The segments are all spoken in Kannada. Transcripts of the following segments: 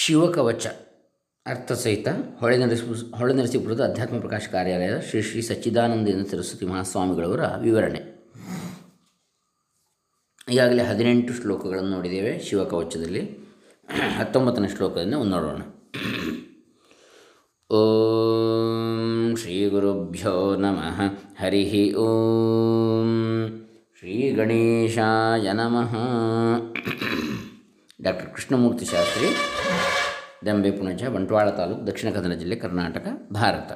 ಶಿವಕವಚ ಅರ್ಥಸಹಿತ ಹೊಳೆ ನರಸೀಪುರದ ಅಧ್ಯಾತ್ಮ ಪ್ರಕಾಶ ಕಾರ್ಯಾಲಯದ ಶ್ರೀ ಶ್ರೀ ಸಚ್ಚಿದಾನಂದೇಂದ್ರ ಸರಸ್ವತಿ ಮಹಾಸ್ವಾಮಿಗಳವರ ವಿವರಣೆ. ಈಗಾಗಲೇ 18 ಶ್ಲೋಕಗಳನ್ನು ನೋಡಿದ್ದೇವೆ. ಶಿವಕವಚದಲ್ಲಿ 19ನೇ ಶ್ಲೋಕದಿಂದ ನೋಡೋಣ. ಓಂ ಶ್ರೀ ಗುರುಭ್ಯೋ ನಮಃ. ಹರಿ ಓಂ ಶ್ರೀ ಗಣೇಶಾಯ ನಮಃ. ಡಾಕ್ಟರ್ ಕೃಷ್ಣಮೂರ್ತಿ ಶಾಸ್ತ್ರಿ, ದಂಬೆ, ಪುಣಜ, ಬಂಟ್ವಾಳ ತಾಲೂಕು, ದಕ್ಷಿಣ ಕನ್ನಡ ಜಿಲ್ಲೆ, ಕರ್ನಾಟಕ, ಭಾರತ.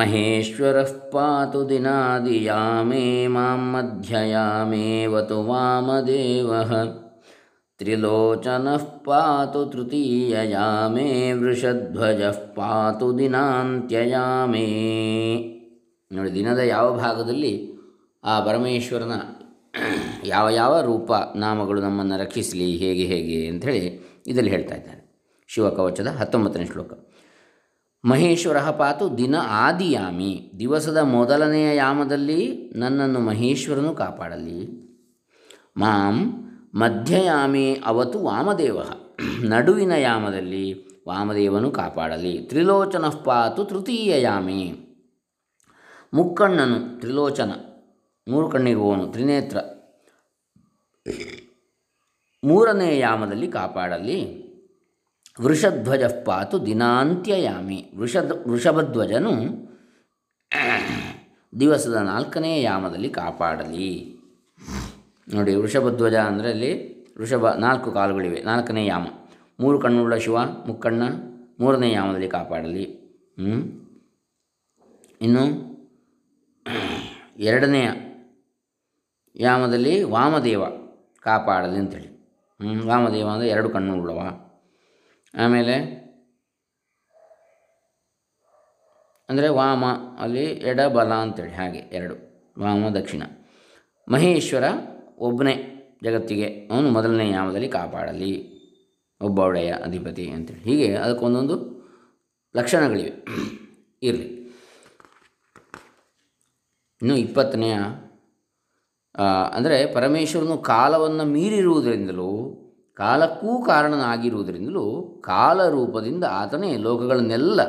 ಮಹೇಶ್ವರ ಪಾತು ದಿನಾದಿಯಾಮೇ ಮಾಂ ಮಧ್ಯಯಾಮೇವತು ವಾಮದೇವ. ತ್ರಿಲೋಚನ ಪಾತು ತೃತೀಯಯಾಮೇ ವೃಷಧ್ವಜ ಪಾತು ದಿನಾಂತ್ಯಯಾಮೇ. ನೋಡಿ, ದಿನದ ಯಾವ ಭಾಗದಲ್ಲಿ ಆ ಪರಮೇಶ್ವರನ ಯಾವ ಯಾವ ರೂಪ ನಾಮಗಳು ನಮ್ಮನ್ನು ರಕ್ಷಿಸಲಿ, ಹೇಗೆ ಹೇಗೆ ಅಂಥೇಳಿ ಇದರಲ್ಲಿ ಹೇಳ್ತಾ ಇದ್ದಾರೆ. ಶಿವಕವಚದ 19ನೇ ಶ್ಲೋಕ. ಮಹೇಶ್ವರ ಪಾತು ದಿನ ಆದಿಯಾಮಿ, ದಿವಸದ ಮೊದಲನೆಯ ಯಾಮದಲ್ಲಿ ನನ್ನನ್ನು ಮಹೇಶ್ವರನು ಕಾಪಾಡಲಿ. ಮಾಂ ಮಧ್ಯಯಾಮಿ ಅವತು ವಾಮದೇವ, ನಡುವಿನ ಯಾಮದಲ್ಲಿ ವಾಮದೇವನು ಕಾಪಾಡಲಿ. ತ್ರಿಲೋಚನ ಪಾತು ತೃತೀಯ ಯಾಮಿ, ಮುಕ್ಕಣ್ಣನು ತ್ರಿಲೋಚನ ಮೂರು ಕಣ್ಣಿರುವವನು ತ್ರಿನೇತ್ರ ಮೂರನೇ ಯಾಮದಲ್ಲಿ ಕಾಪಾಡಲಿ. ವೃಷಧ್ವಜ ಪಾತು ದಿನಾಂತ್ಯಯಾಮಿ, ವೃಷಭಧ್ವಜನು ದಿವಸದ 4ನೇ ಯಾಮದಲ್ಲಿ ಕಾಪಾಡಲಿ. ನೋಡಿ, ವೃಷಭಧ್ವಜ ಅಂದರೆ ಅಲ್ಲಿ ವೃಷಭ 4 ಕಾಲುಗಳಿವೆ, 4ನೇ ಯಾಮ. 3 ಕಣ್ಣುಳ್ಳ ಶಿವ ಮುಕ್ಕಣ್ಣ 3ನೇ ಯಾಮದಲ್ಲಿ ಕಾಪಾಡಲಿ. ಇನ್ನು 2ನೇ ಯಾಮದಲ್ಲಿ ವಾಮದೇವ ಕಾಪಾಡಲಿ ಅಂತೇಳಿ. ವಾಮದೇವ ಅಂದರೆ 2 ಕಣ್ಣುಳ್ಳವ. ಆಮೇಲೆ ಅಂದರೆ ವಾಮ ಅಲ್ಲಿ ಎಡ ಬಲ ಅಂತೇಳಿ, ಹಾಗೆ 2 ವಾಮ ದಕ್ಷಿಣ. ಮಹೇಶ್ವರ ಒಬ್ಬನೇ ಜಗತ್ತಿಗೆ, ಅವನು ಮೊದಲನೇ ಯಾಮದಲ್ಲಿ ಕಾಪಾಡಲಿ, ಒಬ್ಬ ಒಡೆಯ ಅಧಿಪತಿ ಅಂತೇಳಿ. ಹೀಗೆ ಅದಕ್ಕೊಂದೊಂದು ಲಕ್ಷಣಗಳಿವೆ. ಇರಲಿ, ಇನ್ನು 20ನೇ ಅಂದರೆ ಪರಮೇಶ್ವರನು ಕಾಲವನ್ನು ಮೀರಿರುವುದರಿಂದಲೂ ಕಾಲಕ್ಕೂ ಕಾರಣನಾಗಿರುವುದರಿಂದಲೂ ಕಾಲರೂಪದಿಂದ ಆತನೇ ಲೋಕಗಳನ್ನೆಲ್ಲ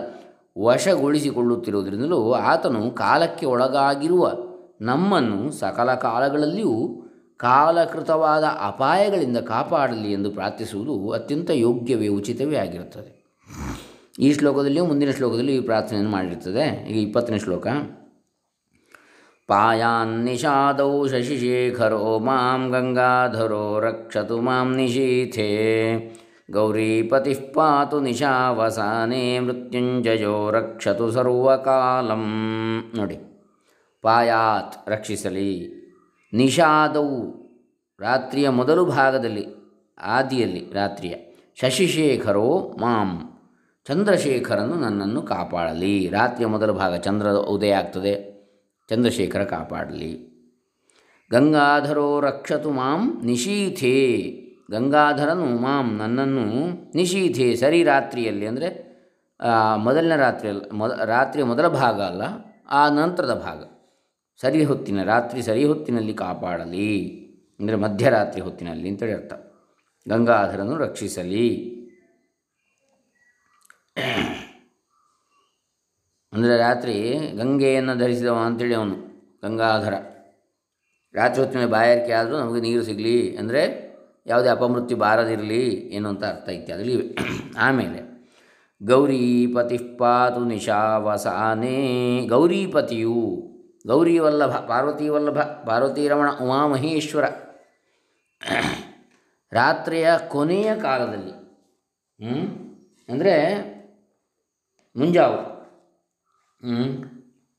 ವಶಗೊಳಿಸಿಕೊಳ್ಳುತ್ತಿರುವುದರಿಂದಲೂ ಆತನು ಕಾಲಕ್ಕೆ ಒಳಗಾಗಿರುವ ನಮ್ಮನ್ನು ಸಕಲ ಕಾಲಗಳಲ್ಲಿಯೂ ಕಾಲಕೃತವಾದ ಅಪಾಯಗಳಿಂದ ಕಾಪಾಡಲಿ ಎಂದು ಪ್ರಾರ್ಥಿಸುವುದು ಅತ್ಯಂತ ಯೋಗ್ಯವೇ, ಉಚಿತವೇ ಆಗಿರುತ್ತದೆ. ಈ ಶ್ಲೋಕದಲ್ಲಿಯೂ ಮುಂದಿನ ಶ್ಲೋಕದಲ್ಲಿಯೂ ಈ ಪ್ರಾರ್ಥನೆಯನ್ನು ಮಾಡಿರುತ್ತದೆ. ಈಗ 20ನೇ ಶ್ಲೋಕ. ಪಾಯಾನ್ ನಿಷಾದೌ ಶಶಿಶೇಖರೋ ಮಾಂ ಗಂಗಾಧರೋ ರಕ್ಷತು ಮಾಂ ನಿಶೀಥೇ. ಗೌರೀಪತಿ ಪಾತು ನಿಶಾವಸಾನೇ ಮೃತ್ಯುಂಜಯೋ ರಕ್ಷತು ಸರ್ವಕಾಲಂ. ನೋಡಿ, ಪಾಯಾತ್ ರಕ್ಷಿಸಲಿ, ನಿಷಾದೌ ರಾತ್ರಿಯ ಮೊದಲು ಭಾಗದಲ್ಲಿ ಆದಿಯಲ್ಲಿ ರಾತ್ರಿಯ, ಶಶಿಶೇಖರೋ ಮಾಂ ಚಂದ್ರಶೇಖರನು ನನ್ನನ್ನು ಕಾಪಾಡಲಿ. ರಾತ್ರಿಯ ಮೊದಲು ಭಾಗ ಚಂದ್ರದ ಉದಯ ಆಗ್ತದೆ, ಚಂದ್ರಶೇಖರ ಕಾಪಾಡಲಿ. ಗಂಗಾಧರೋ ರಕ್ಷತು ಮಾಂ ನಿಶೀಥೇ, ಗಂಗಾಧರನು ಮಾಂ ನನ್ನನ್ನು ನಿಶೀಥೇ ಸರಿ ರಾತ್ರಿಯಲ್ಲಿ, ಅಂದರೆ ಮೊದಲನೇ ರಾತ್ರಿಯ ಮೊದಲ ಭಾಗ ಅಲ್ಲ, ಆ ನಂತರದ ಭಾಗ, ಸರಿ ಹೊತ್ತಿನ ರಾತ್ರಿ, ಸರಿ ಹೊತ್ತಿನಲ್ಲಿ ಕಾಪಾಡಲಿ, ಅಂದರೆ ಮಧ್ಯರಾತ್ರಿ ಹೊತ್ತಿನಲ್ಲಿ ಅಂತೇಳಿ ಅರ್ಥ. ಗಂಗಾಧರನು ರಕ್ಷಿಸಲಿ ಅಂದರೆ ರಾತ್ರಿ ಗಂಗೆಯನ್ನು ಧರಿಸಿದವ ಅಂತೇಳಿ ಅವನು ಗಂಗಾಧರ. ರಾತ್ರಿ ಹೊತ್ತಿನಲ್ಲಿ ಬಾಯಾರಿಕೆ ಆದರೂ ನಮಗೆ ನೀರು ಸಿಗಲಿ, ಅಂದರೆ ಯಾವುದೇ ಅಪಮೃತ್ಯು ಬಾರದಿರಲಿ ಏನು ಅಂತ ಅರ್ಥ ಇತ್ಯಾದಿ ಇವೆ. ಆಮೇಲೆ ಗೌರೀಪತಿ ಪಾತು ನಿಶಾವಸಾನೇ, ಗೌರೀಪತಿಯು ಗೌರಿವಲ್ಲಭ ಪಾರ್ವತಿವಲ್ಲಭ ಪಾರ್ವತಿರಮಣ ಉಮಾಮಹೇಶ್ವರ ರಾತ್ರಿಯ ಕೊನೆಯ ಕಾಲದಲ್ಲಿ ಅಂದರೆ ಮುಂಜಾವು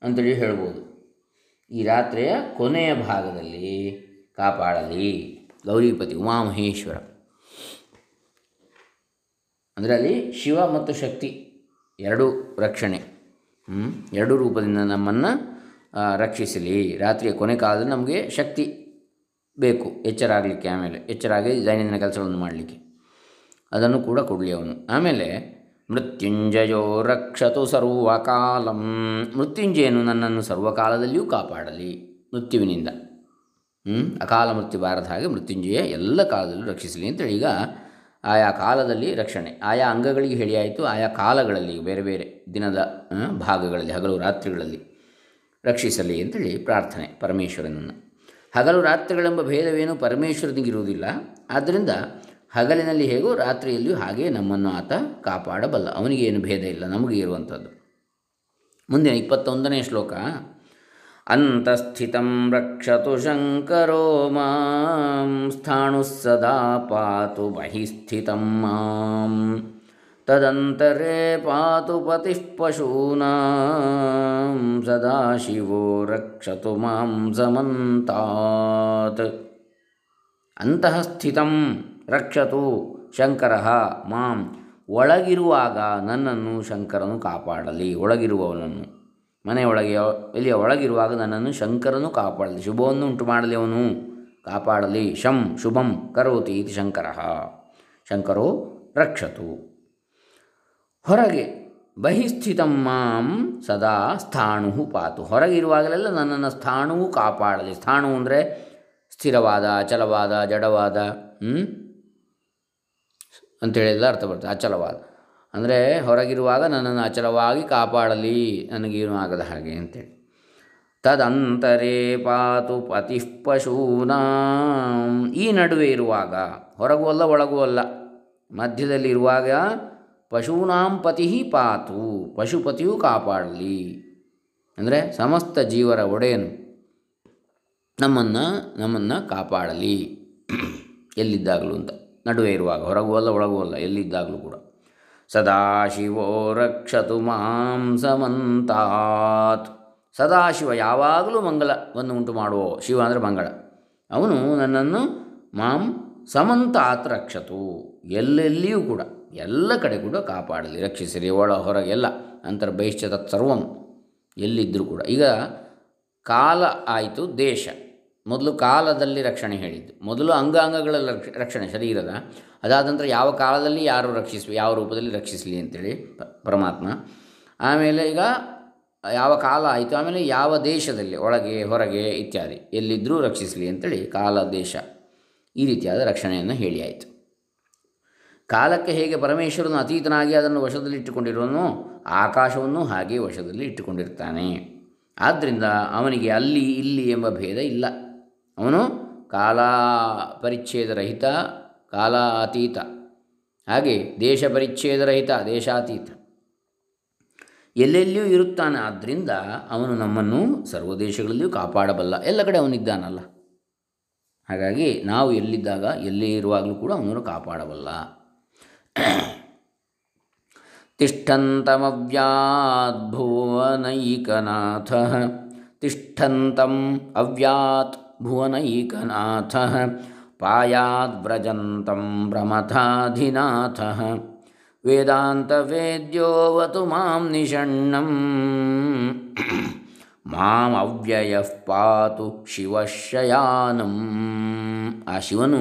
ಅಂತೇಳಿ ಹೇಳ್ಬೋದು, ಈ ರಾತ್ರಿಯ ಕೊನೆಯ ಭಾಗದಲ್ಲಿ ಕಾಪಾಡಲಿ. ಗೌರಿಪತಿ ಉಮಾಮಹೇಶ್ವರ ಅದರಲ್ಲಿ ಶಿವ ಮತ್ತು ಶಕ್ತಿ 2 ರಕ್ಷಣೆ, 2 ರೂಪದಿಂದ ನಮ್ಮನ್ನು ರಕ್ಷಿಸಲಿ. ರಾತ್ರಿಯ ಕೊನೆ ಕಾಲದಲ್ಲಿ ನಮಗೆ ಶಕ್ತಿ ಬೇಕು ಎಚ್ಚರಾಗಲಿಕ್ಕೆ, ಆಮೇಲೆ ಎಚ್ಚರಾಗಿ ದೈನಂದಿನ ಕೆಲಸಗಳನ್ನು ಮಾಡಲಿಕ್ಕೆ, ಅದನ್ನು ಕೂಡ ಕೊಡಲಿ ಅವನು. ಆಮೇಲೆ ಮೃತ್ಯುಂಜಯೋ ರಕ್ಷತು ಸರ್ವಕಾಲಂ, ಮೃತ್ಯುಂಜಯನು ನನ್ನನ್ನು ಸರ್ವಕಾಲದಲ್ಲಿಯೂ ಕಾಪಾಡಲಿ ಮೃತ್ಯುವಿನಿಂದ, ಅಕಾಲ ಮೃತ್ಯು ಬಾರದ ಹಾಗೆ ಮೃತ್ಯುಂಜಯ ಎಲ್ಲ ಕಾಲದಲ್ಲೂ ರಕ್ಷಿಸಲಿ ಅಂತೇಳಿ ಈಗ ಆಯಾ ಕಾಲದಲ್ಲಿ ರಕ್ಷಣೆ, ಆಯಾ ಅಂಗಗಳಿಗೆ ಹೇಳಿಯಾಯಿತು, ಆಯಾ ಕಾಲಗಳಲ್ಲಿ ಬೇರೆ ಬೇರೆ ದಿನದ ಭಾಗಗಳಲ್ಲಿ ಹಗಲು ರಾತ್ರಿಗಳಲ್ಲಿ ರಕ್ಷಿಸಲಿ ಅಂತೇಳಿ ಪ್ರಾರ್ಥನೆ ಪರಮೇಶ್ವರನನ್ನು. ಹಗಲು ರಾತ್ರಿಗಳೆಂಬ ಭೇದವೇನು ಪರಮೇಶ್ವರನಿಗಿರುವುದಿಲ್ಲ, ಆದ್ದರಿಂದ ಹಗಲಿನಲ್ಲಿ ಹೇಗೋ ರಾತ್ರಿಯಲ್ಲಿಯೂ ಹಾಗೆ ನಮ್ಮನ್ನು ಆತ ಕಾಪಾಡಬಲ್ಲ, ಅವನಿಗೇನು ಭೇದ ಇಲ್ಲ ನಮಗೆ ಇರುವಂಥದ್ದು. ಮುಂದಿನ 21ನೇ ಶ್ಲೋಕ. ಅಂತಸ್ಥಿತಂ ರಕ್ಷತು ಶಂಕರೋ ಮಾಂ ಸ್ಥಾಣು ಸದಾ ಪಾತು ಬಹಿಸ್ಥಿತಂ ಮಾಂ ತದಂತರೇ ಪಾತು ಪತಿಃ ಪಶೂನಾಂ ಸದಾಶಿವೋ ರಕ್ಷತು ಮಾಂ ಸಮಂತಾತ್. ಅಂತಃ ಸ್ಥಿತಂ ರಕ್ಷತು ಶಂಕರಃ ಮಾಂ, ಒಳಗಿರುವಾಗ ನನ್ನನ್ನು ಶಂಕರನು ಕಾಪಾಡಲಿ, ಒಳಗಿರುವವನನ್ನು ಮನೆ ಒಳಗೆ ಎಲ್ಲಿಯ ಒಳಗಿರುವಾಗ ನನ್ನನ್ನು ಶಂಕರನು ಕಾಪಾಡಲಿ, ಶುಭವನ್ನು ಉಂಟು ಮಾಡಲಿ, ಅವನು ಕಾಪಾಡಲಿ. ಶಂ ಶುಭಂ ಕರೋತಿ ಇತಿ ಶಂಕರಃ, ಶಂಕರೋ ರಕ್ಷತು. ಹೊರಗೆ ಬಹಿಸ್ಥಿತಂ ಮಾಂ ಸದಾ ಸ್ಥಾಣು ಪಾತು, ಹೊರಗಿರುವಾಗಲೆಲ್ಲ ನನ್ನನ್ನು ಸ್ಥಾಣುವು ಕಾಪಾಡಲಿ. ಸ್ಥಾಣು ಅಂದರೆ ಸ್ಥಿರವಾದ ಅಚಲವಾದ ಜಡವಾದ ಅಂಥೇಳಿದ ಅರ್ಥ ಬರ್ತದೆ. ಅಚಲವಾದ ಅಂದರೆ ಹೊರಗಿರುವಾಗ ನನ್ನನ್ನು ಅಚಲವಾಗಿ ಕಾಪಾಡಲಿ, ನನಗೇನು ಆಗದ ಹಾಗೆ ಅಂತೇಳಿ. ತದಂತರೇ ಪಾತು ಪತಿಃ ಪಶೂನಾಂ, ಈ ನಡುವೆ ಇರುವಾಗ, ಹೊರಗೂ ಅಲ್ಲ ಒಳಗೂ ಅಲ್ಲ, ಮಧ್ಯದಲ್ಲಿ ಇರುವಾಗ ಪಶೂನಾಂ ಪತಿ ಪಾತು, ಪಶುಪತಿಯೂ ಕಾಪಾಡಲಿ, ಅಂದರೆ ಸಮಸ್ತ ಜೀವರ ಒಡೆಯನು ನಮ್ಮನ್ನು ಕಾಪಾಡಲಿ, ಎಲ್ಲಿದ್ದಾಗಲೂ ಅಂತ, ನಡುವೆ ಇರುವಾಗ, ಹೊರಗೂ ಅಲ್ಲ ಒಳಗೂ ಅಲ್ಲ, ಎಲ್ಲಿದ್ದಾಗಲೂ ಕೂಡ. ಸದಾಶಿವೋ ರಕ್ಷತು ಮಾಂ ಸಮಂತಾತ್, ಸದಾಶಿವ ಯಾವಾಗಲೂ ಮಂಗಲವನ್ನು ಉಂಟು ಮಾಡುವ, ಶಿವ ಅಂದರೆ ಮಂಗಳ, ಅವನು ನನ್ನನ್ನು ಮಾಂ ಸಮಂತಾತ್ ರಕ್ಷತು, ಎಲ್ಲೆಲ್ಲಿಯೂ ಕೂಡ ಎಲ್ಲ ಕಡೆ ಕೂಡ ಕಾಪಾಡಲಿ, ರಕ್ಷಿಸಿರಿ, ಒಳ ಹೊರಗೆ ಎಲ್ಲ, ಅಂತರ್ ಬಹಿಶ್ಚ ತತ್ಸರ್ವಂ, ಎಲ್ಲಿದ್ದರೂ ಕೂಡ. ಈಗ ಕಾಲ ಆಯಿತು, ದೇಶ. ಮೊದಲು ಕಾಲದಲ್ಲಿ ರಕ್ಷಣೆ ಹೇಳಿದ್ದು, ಮೊದಲು ಅಂಗಾಂಗಗಳ ರಕ್ಷಣೆ ಶರೀರದ, ಅದಾದ ನಂತರ ಯಾವ ಕಾಲದಲ್ಲಿ ಯಾರು ಯಾವ ರೂಪದಲ್ಲಿ ರಕ್ಷಿಸಲಿ ಅಂತೇಳಿ ಪರಮಾತ್ಮ. ಆಮೇಲೆ ಈಗ ಯಾವ ಕಾಲ ಆಯಿತು, ಆಮೇಲೆ ಯಾವ ದೇಶದಲ್ಲಿ, ಒಳಗೆ ಹೊರಗೆ ಇತ್ಯಾದಿ ಎಲ್ಲಿದ್ದರೂ ರಕ್ಷಿಸಲಿ ಅಂತೇಳಿ ಕಾಲ ದೇಶ ಈ ರೀತಿಯಾದ ರಕ್ಷಣೆಯನ್ನು ಹೇಳಿ ಆಯಿತು. ಕಾಲಕ್ಕೆ ಹೇಗೆ ಪರಮೇಶ್ವರನು ಅತೀತನಾಗಿ ಅದನ್ನು ವಶದಲ್ಲಿ ಇಟ್ಟುಕೊಂಡಿರುವನು, ಆಕಾಶವನ್ನು ಹಾಗೆ ವಶದಲ್ಲಿ ಇಟ್ಟುಕೊಂಡಿರ್ತಾನೆ. ಆದ್ದರಿಂದ ಅವನಿಗೆ ಅಲ್ಲಿ ಇಲ್ಲಿ ಎಂಬ ಭೇದ ಇಲ್ಲ, ಅವನು ಕಾಲ ಪರಿಚ್ಛೇದರಹಿತ ಕಾಲಾತೀತ, ಹಾಗೆ ದೇಶ ಪರಿಚ್ಛೇದರಹಿತ ದೇಶಾತೀತ, ಎಲ್ಲೆಲ್ಲಿಯೂ ಇರುತ್ತಾನೆ. ಆದ್ದರಿಂದ ಅವನು ನಮ್ಮನ್ನು ಸರ್ವ ದೇಶಗಳಲ್ಲಿಯೂ ಕಾಪಾಡಬಲ್ಲ, ಎಲ್ಲ ಕಡೆ ಅವನಿದ್ದಾನಲ್ಲ. ಹಾಗಾಗಿ ನಾವು ಎಲ್ಲಿದ್ದಾಗ ಎಲ್ಲೇ ಇರುವಾಗಲೂ ಕೂಡ ಅವನನ್ನು ಕಾಪಾಡಬಲ್ಲ. ತಿಷ್ಠಂತಮವ್ಯಾತ್ ಭುವನೈಕನಾಥಃ, ತಿಷ್ಠಂತಂ ಅವ್ಯಾತ್ ಭುವನೈಕನಾಥಃ ಪಾಯಾದ್ ವ್ರಜಂತಂ ಪ್ರಮಥಾಧಿನಾಥಃ ವೇದಾಂತವೇದ್ಯೋವತು ಮಾಂ ನಿಷಣ್ಣಂ ಮಾಂ ಅವ್ಯಯಃ ಪಾತು ಶಿವಶಯಾನಂ. ಆ ಶಿವನು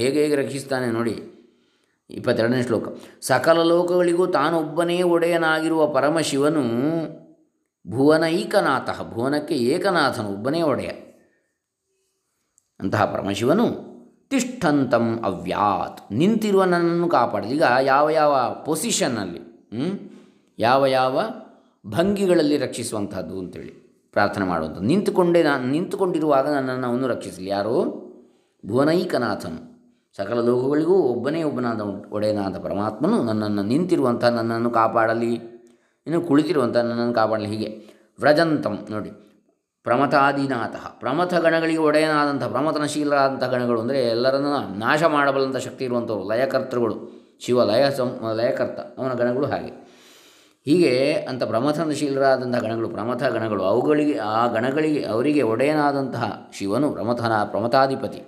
ಹೇಗೆ ಹೇಗೆ ರಕ್ಷಿಸ್ತಾನೆ ನೋಡಿ 22ನೇ ಶ್ಲೋಕ. ಸಕಲ ಲೋಕಗಳಿಗೂ ತಾನೊಬ್ಬನೇ ಒಡೆಯನಾಗಿರುವ ಪರಮಶಿವನು ಭುವನೈಕನಾಥಃ, ಭುವನಕ್ಕೆ ಏಕನಾಥನು, ಒಬ್ಬನೇ ಒಡೆಯ, ಅಂತಹ ಪರಮಶಿವನು ತಿಷ್ಠಂತಂ ಅವ್ಯಾತ್, ನಿಂತಿರುವ ನನ್ನನ್ನು ಕಾಪಾಡಲಿ. ಈಗ ಯಾವ ಯಾವ ಪೊಸಿಷನ್ನಲ್ಲಿ ಯಾವ ಯಾವ ಭಂಗಿಗಳಲ್ಲಿ ರಕ್ಷಿಸುವಂತಹದ್ದು ಅಂತೇಳಿ ಪ್ರಾರ್ಥನೆ ಮಾಡುವಂಥದ್ದು. ನಿಂತುಕೊಂಡಿರುವಾಗ ನನ್ನನ್ನು ಅವನು ರಕ್ಷಿಸಲಿ, ಯಾರು? ಭುವನೈಕನಾಥನು, ಸಕಲ ಲೋಕಗಳಿಗೂ ಒಬ್ಬನಾದ ಒಡೆಯನಾದ ಪರಮಾತ್ಮನು ನನ್ನನ್ನು, ನಿಂತಿರುವಂಥ ನನ್ನನ್ನು ಕಾಪಾಡಲಿ, ಇನ್ನು ಕುಳಿತಿರುವಂಥ ನನ್ನನ್ನು ಕಾಪಾಡಲಿ. ಹೀಗೆ ವ್ರಜಂತಂ ನೋಡಿ, ಪ್ರಮಥಾದಿನಾಥಃ, ಪ್ರಮಥ ಗಣಗಳಿಗೆ ಒಡೆಯನಾದಂಥ, ಪ್ರಮಥನಶೀಲರಾದಂಥ ಗಣಗಳು ಅಂದರೆ ಎಲ್ಲರನ್ನು ನಾಶ ಮಾಡಬಲ್ಲಂಥ ಶಕ್ತಿ ಇರುವಂಥವ್ರು, ಲಯಕರ್ತೃಗಳು, ಶಿವ ಲಯಕರ್ತ, ಅವನ ಗಣಗಳು ಹಾಗೆ. ಹೀಗೆ ಅಂಥ ಪ್ರಮಥನಶೀಲರಾದಂಥ ಗಣಗಳು, ಪ್ರಮಥ ಗಣಗಳು, ಅವುಗಳಿಗೆ ಆ ಗಣಗಳಿಗೆ ಅವರಿಗೆ ಒಡೆಯನಾದಂತಹ ಶಿವನು ಪ್ರಮಥಾಧಿಪತಿ.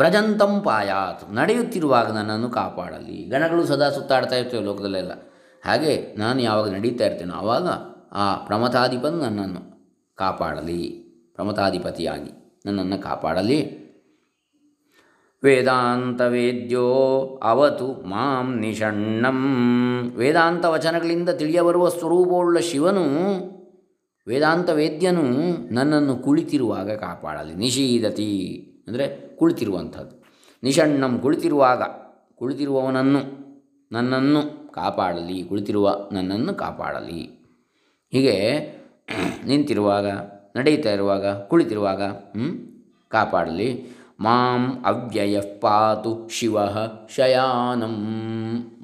ವ್ರಜಂತಂ ಪಾಯಾತ್, ನಡೆಯುತ್ತಿರುವಾಗ ನನ್ನನ್ನು ಕಾಪಾಡಲಿ. ಗಣಗಳು ಸದಾ ಸುತ್ತಾಡ್ತಾ ಇರ್ತೇವೆ ಲೋಕದಲ್ಲೆಲ್ಲ, ಹಾಗೆ ನಾನು ಯಾವಾಗ ನಡೀತಾ ಇರ್ತೇನೋ ಆವಾಗ ಆ ಪ್ರಮಥಾಧಿಪನು ನನ್ನನ್ನು ಕಾಪಾಡಲಿ, ಪ್ರಮಥಾಧಿಪತಿಯಾಗಿ ನನ್ನನ್ನು ಕಾಪಾಡಲಿ. ವೇದಾಂತ ವೇದ್ಯೋ ಅವತು ಮಾಂ ನಿಷಣ್ಣಂ, ವೇದಾಂತ ವಚನಗಳಿಂದ ತಿಳಿಯಬರುವ ಸ್ವರೂಪವುಳ್ಳ ಶಿವನು, ವೇದಾಂತ ವೇದ್ಯನು ನನ್ನನ್ನು ಕುಳಿತಿರುವಾಗ ಕಾಪಾಡಲಿ. ನಿಷೀದತಿ ಅಂದರೆ ಕುಳಿತಿರುವಂಥದ್ದು, ನಿಷಣ್ಣಂ ಕುಳಿತಿರುವಾಗ ಕುಳಿತಿರುವವನನ್ನು ನನ್ನನ್ನು ಕಾಪಾಡಲಿ, ಕುಳಿತಿರುವ ನನ್ನನ್ನು ಕಾಪಾಡಲಿ. ಹೀಗೆ ನಿಂತಿರುವಾಗ, ನಡೀತಾ ಇರುವಾಗ, ಕುಳಿತಿರುವಾಗ ಕಾಪಾಡಲಿ. ಮಾಂ ಅವ್ಯಯ ಪಾತು ಶಿವ ಶಯಾನಂ.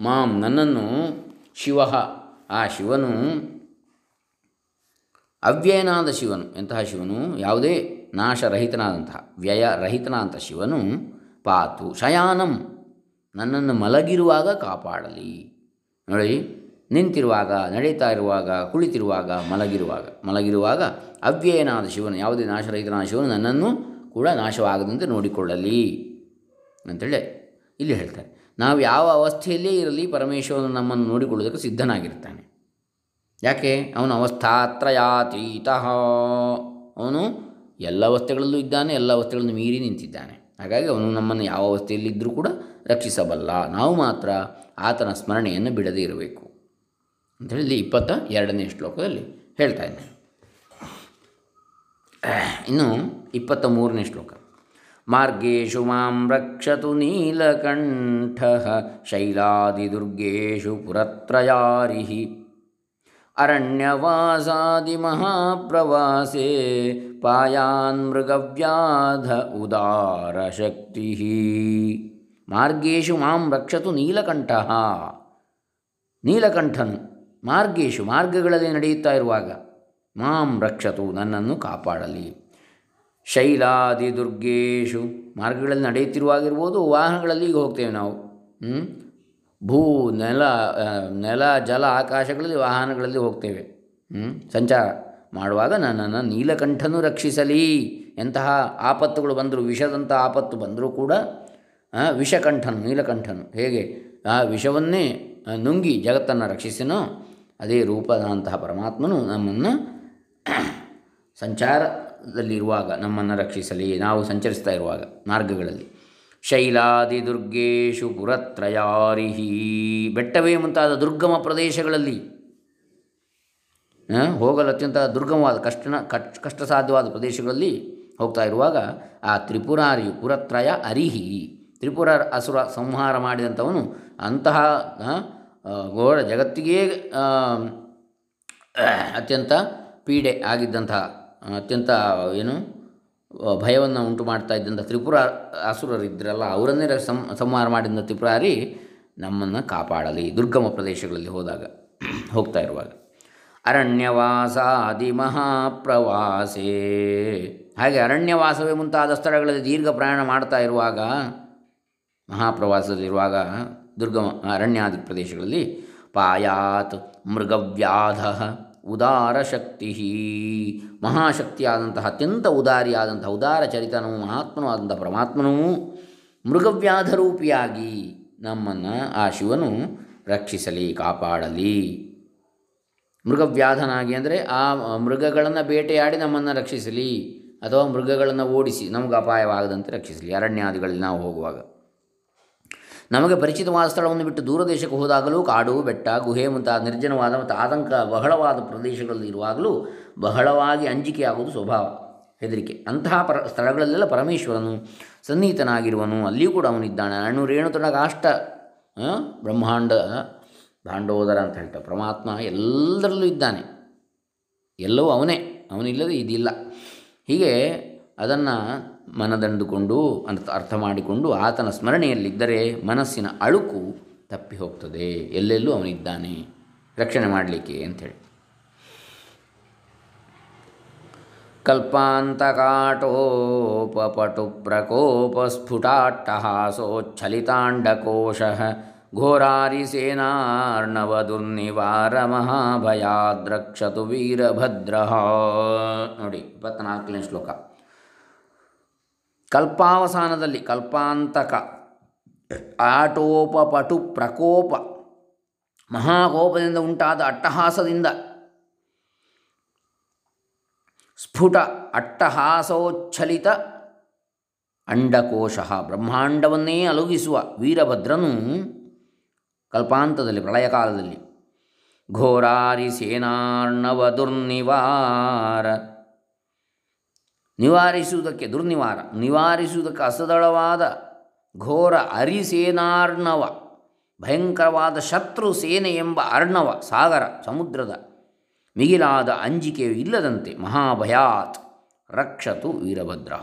ಮಾಂ ನನ್ನನ್ನು ಶಿವ, ಆ ಶಿವನು ಅವ್ಯಯನಾದ ಶಿವನು, ಎಂತಹ ಶಿವನು, ಯಾವುದೇ ನಾಶರಹಿತನಾದಂತಹ ವ್ಯಯರಹಿತನಾದಂಥ ಶಿವನು, ಪಾತು ಶಯಾನಂ ನನ್ನನ್ನು ಮಲಗಿರುವಾಗ ಕಾಪಾಡಲಿ. ನೋಡಿ, ನಿಂತಿರುವಾಗ, ನಡೀತಾ ಇರುವಾಗ, ಕುಳಿತಿರುವಾಗ, ಮಲಗಿರುವಾಗ ಅವ್ಯಯನಾದ ಶಿವನು, ಯಾವುದೇ ನಾಶರಹಿತನಾದ ಶಿವನು ನನ್ನನ್ನು ಕೂಡ ನಾಶವಾಗದಂತೆ ನೋಡಿಕೊಳ್ಳಲಿ ಅಂತೇಳಿ ಇಲ್ಲಿ ಹೇಳ್ತಾರೆ. ನಾವು ಯಾವ ಅವಸ್ಥೆಯಲ್ಲೇ ಇರಲಿ ಪರಮೇಶ್ವರನು ನಮ್ಮನ್ನು ನೋಡಿಕೊಳ್ಳೋದಕ್ಕೆ ಸಿದ್ಧನಾಗಿರ್ತಾನೆ. ಯಾಕೆ? ಅವನು ಅವಸ್ಥಾತ್ರಯಾತೀತ, ಅವನು ಎಲ್ಲ ಅವಸ್ಥೆಗಳಲ್ಲೂ ಇದ್ದಾನೆ, ಎಲ್ಲ ಅವಸ್ಥೆಗಳನ್ನು ಮೀರಿ ನಿಂತಿದ್ದಾನೆ. ಹಾಗಾಗಿ ಅವನು ನಮ್ಮನ್ನು ಯಾವ ಅವಸ್ಥೆಯಲ್ಲಿದ್ದರೂ ಕೂಡ ರಕ್ಷಿಸಬಲ್ಲ. ನಾವು ಮಾತ್ರ ಆತನ ಸ್ಮರಣೆಯನ್ನು ಬಿಡದೇ ಇರಬೇಕು ಅಂಥೇಳಿ 22ನೇ ಶ್ಲೋಕದಲ್ಲಿ ಹೇಳ್ತಾ ಇದ್ದಾನೆ. ಇನ್ನು 23ನೇ ಶ್ಲೋಕ. ಮಾರ್ಗೇಷು ಮಾಂ ರಕ್ಷತು ನೀಲಕಂಠಃ ಶೈಲಾದಿದುರ್ಗೇಷು ಪುರತ್ರಯಾರಿಃ ಅರಣ್ಯವಾಸಾದಿ ಮಹಾಪ್ರವಾಸೇ ಪಾಯಾನ್ ಮೃಗವ್ಯಾಧ ಉದಾರಶಕ್ತಿಃ. ಮಾರ್ಗೇಷು ಮಾಂ ರಕ್ಷತು ನೀಲಕಂಠಃ, ನೀಲಕಂಠನು ಮಾರ್ಗೇಷು ಮಾರ್ಗಗಳಲ್ಲಿ ನಡೆಯುತ್ತಾ ಇರುವಾಗ, ಮಾಂ ರಕ್ಷತು ನನ್ನನ್ನು ಕಾಪಾಡಲಿ, ಶೈಲಾದಿ ದುರ್ಗೇಶು ಮಾರ್ಗಗಳಲ್ಲಿ ನಡೆಯುತ್ತಿರುವಾಗಿರ್ಬೋದು, ವಾಹನಗಳಲ್ಲಿ ಈಗ ಹೋಗ್ತೇವೆ ನಾವು, ನೆಲ ಜಲ ಆಕಾಶಗಳಲ್ಲಿ ವಾಹನಗಳಲ್ಲಿ ಹೋಗ್ತೇವೆ, ಸಂಚಾರ ಮಾಡುವಾಗ ನನ್ನನ್ನು ನೀಲಕಂಠನು ರಕ್ಷಿಸಲಿ. ಎಂತಹ ಆಪತ್ತುಗಳು ಬಂದರೂ, ವಿಷದಂಥ ಆಪತ್ತು ಬಂದರೂ ಕೂಡ ವಿಷಕಂಠನು, ನೀಲಕಂಠನು ಹೇಗೆ ಆ ವಿಷವನ್ನೇ ನುಂಗಿ ಜಗತ್ತನ್ನು ರಕ್ಷಿಸಿನೋ ಅದೇ ರೂಪದಂತಹ ಪರಮಾತ್ಮನು ನಮ್ಮನ್ನು ಸಂಚಾರದಲ್ಲಿರುವಾಗ ನಮ್ಮನ್ನು ರಕ್ಷಿಸಲಿ, ನಾವು ಸಂಚರಿಸ್ತಾ ಇರುವಾಗ ಮಾರ್ಗಗಳಲ್ಲಿ. ಶೈಲಾದಿ ದುರ್ಗೇಶು ಪುರತ್ರಯಾರಿಹಿ, ಬೆಟ್ಟವೇ ಮುಂತಾದ ದುರ್ಗಮ ಪ್ರದೇಶಗಳಲ್ಲಿ ಹೋಗಲು ಅತ್ಯಂತ ದುರ್ಗಮವಾದ ಕಷ್ಟ ಸಾಧ್ಯವಾದ ಪ್ರದೇಶಗಳಲ್ಲಿ ಹೋಗ್ತಾ ಇರುವಾಗ ಆ ತ್ರಿಪುರಾರಿಯು, ಪುರತ್ರಯ ಅರಿಹಿ, ತ್ರಿಪುರ ಅಸುರ ಸಂಹಾರ ಮಾಡಿದಂಥವನು ಅಂತಹ ಘೋರ ಜಗತ್ತಿಗೆ ಅತ್ಯಂತ ಪೀಡೆ ಆಗಿದ್ದಂತಹ, ಅತ್ಯಂತ ಏನು ಭಯವನ್ನು ಉಂಟು ಮಾಡ್ತಾ ಇದ್ದಂಥ ತ್ರಿಪುರ ಅಸುರರಿದ್ರಲ್ಲ, ಅವರನ್ನೇ ಸಂಹಾರ ಮಾಡಿದಂಥ ತ್ರಿಪುರಾರಿ ನಮ್ಮನ್ನು ಕಾಪಾಡಲಿ ದುರ್ಗಮ ಪ್ರದೇಶಗಳಲ್ಲಿ ಹೋದಾಗ, ಹೋಗ್ತಾ ಇರುವಾಗ. ಅರಣ್ಯವಾಸಾದಿ ಮಹಾಪ್ರವಾಸೇ, ಹಾಗೆ ಅರಣ್ಯವಾಸವೇ ಮುಂತಾದ ಸ್ಥಳಗಳಲ್ಲಿ ದೀರ್ಘ ಪ್ರಯಾಣ ಮಾಡ್ತಾ ಇರುವಾಗ, ಮಹಾಪ್ರವಾಸದಲ್ಲಿರುವಾಗ, ದುರ್ಗಮ ಅರಣ್ಯಾದಿ ಪ್ರದೇಶಗಳಲ್ಲಿ, ಪಾಯಾತ್ ಮೃಗವ್ಯಾಧ ಉದಾರಶಕ್ತಿ, ಮಹಾಶಕ್ತಿಯಾದಂತಹ ಅತ್ಯಂತ ಉದಾರಿಯಾದಂತಹ ಉದಾರ ಚರಿತನೂ ಮಹಾತ್ಮನೂ ಆದಂತಹ ಪರಮಾತ್ಮನೂ ಮೃಗವ್ಯಾಧರೂಪಿಯಾಗಿ ನಮ್ಮನ್ನು ಆ ಶಿವನು ರಕ್ಷಿಸಲಿ, ಕಾಪಾಡಲಿ. ಮೃಗವ್ಯಾಧನಾಗಿ ಅಂದರೆ ಆ ಮೃಗಗಳನ್ನು ಬೇಟೆಯಾಡಿ ನಮ್ಮನ್ನು ರಕ್ಷಿಸಲಿ, ಅಥವಾ ಮೃಗಗಳನ್ನು ಓಡಿಸಿ ನಮಗೆ ಅಪಾಯವಾಗದಂತೆ ರಕ್ಷಿಸಲಿ. ಅರಣ್ಯಾದಿಗಳಲ್ಲಿ ನಾವು ಹೋಗುವಾಗ ನಮಗೆ ಪರಿಚಿತವಾದ ಸ್ಥಳವನ್ನು ಬಿಟ್ಟು ದೂರ ದೇಶಕ್ಕೆ ಹೋದಾಗಲೂ, ಕಾಡು, ಬೆಟ್ಟ, ಗುಹೆ ಮುಂತಾದ ನಿರ್ಜನವಾದ ಮತ್ತು ಆತಂಕ ಬಹಳವಾದ ಪ್ರದೇಶಗಳಲ್ಲಿ ಇರುವಾಗಲೂ ಬಹಳವಾಗಿ ಅಂಜಿಕೆಯಾಗುವುದು ಸ್ವಭಾವ, ಹೆದರಿಕೆ. ಅಂತಹ ಸ್ಥಳಗಳಲ್ಲೆಲ್ಲ ಪರಮೇಶ್ವರನು ಸನ್ನಿಹಿತನಾಗಿರುವನು, ಅಲ್ಲಿಯೂ ಕೂಡ ಅವನಿದ್ದಾನೆ. ಅಣ್ಣು ರೇಣು ತನಗಾಷ್ಟ ಬ್ರಹ್ಮಾಂಡ ಭಾಂಡೋದರ ಅಂತ ಹೇಳ್ತಾರೆ. ಪರಮಾತ್ಮ ಎಲ್ಲರಲ್ಲೂ ಇದ್ದಾನೆ, ಎಲ್ಲವೂ ಅವನೇ, ಅವನಿಲ್ಲದೆ ಇದಿಲ್ಲ. ಹೀಗೆ ಅದನ್ನು ಮನದಂಡುಕೊಂಡು ಅರ್ಥ ಮಾಡಿಕೊಂಡು ಆತನ ಸ್ಮರಣೆಯಲ್ಲಿದ್ದರೆ ಮನಸ್ಸಿನ ಅಳುಕು ತಪ್ಪಿ ಹೋಗ್ತದೆ. ಎಲ್ಲೆಲ್ಲೂ ಅವನಿದ್ದಾನೆ ರಕ್ಷಣೆ ಮಾಡಲಿಕ್ಕೆ ಅಂಥೇಳಿ. ಕಲ್ಪಾಂತಕಾಟೋಪಟು ಪ್ರಕೋಪ ಸ್ಫುಟಾಟ್ಟಹಾಸೋಚ್ಛಲಿತಾಂಡಕೋಶ ಘೋರಾರಿ ಸೇನಾರ್ಣವ ದುರ್ನಿವಾರ ಮಹಾಭಯಾದ್ರಕ್ಷತು ವೀರಭದ್ರ. ನೋಡಿ 24ನೇ ಶ್ಲೋಕ. ಕಲ್ಪಾವಸಾನದಲ್ಲಿ ಕಲ್ಪಾಂತಕ, ಆಟೋಪಟು ಪ್ರಕೋಪ, ಮಹಾಕೋಪದಿಂದ ಉಂಟಾದ ಅಟ್ಟಹಾಸದಿಂದ, ಸ್ಫುಟ ಅಟ್ಟಹಾಸೋಚ್ಛಲಿತ ಅಂಡಕೋಶ, ಬ್ರಹ್ಮಾಂಡವನ್ನೇ ಅಲುಗಿಸುವ ವೀರಭದ್ರನು ಕಲ್ಪಾಂತದಲ್ಲಿ, ಪ್ರಳಯಕಾಲದಲ್ಲಿ, ಘೋರಾರಿ ಸೇನಾರ್ಣವ ದುರ್ನಿವಾರ, ನಿವಾರಿಸುವುದಕ್ಕೆ, ದುರ್ನಿವಾರ ನಿವಾರಿಸುವುದಕ್ಕೆ ಅಸದಳವಾದ ಘೋರ ಅರಿಸೇನಾರ್ಣವ, ಭಯಂಕರವಾದ ಶತ್ರು ಸೇನೆ ಎಂಬ ಅರ್ಣವ, ಸಾಗರ ಸಮುದ್ರದ ಮಿಗಿಲಾದ ಅಂಜಿಕೆಯು ಇಲ್ಲದಂತೆ ಮಹಾಭಯಾತ್ ರಕ್ಷತು ವೀರಭದ್ರ,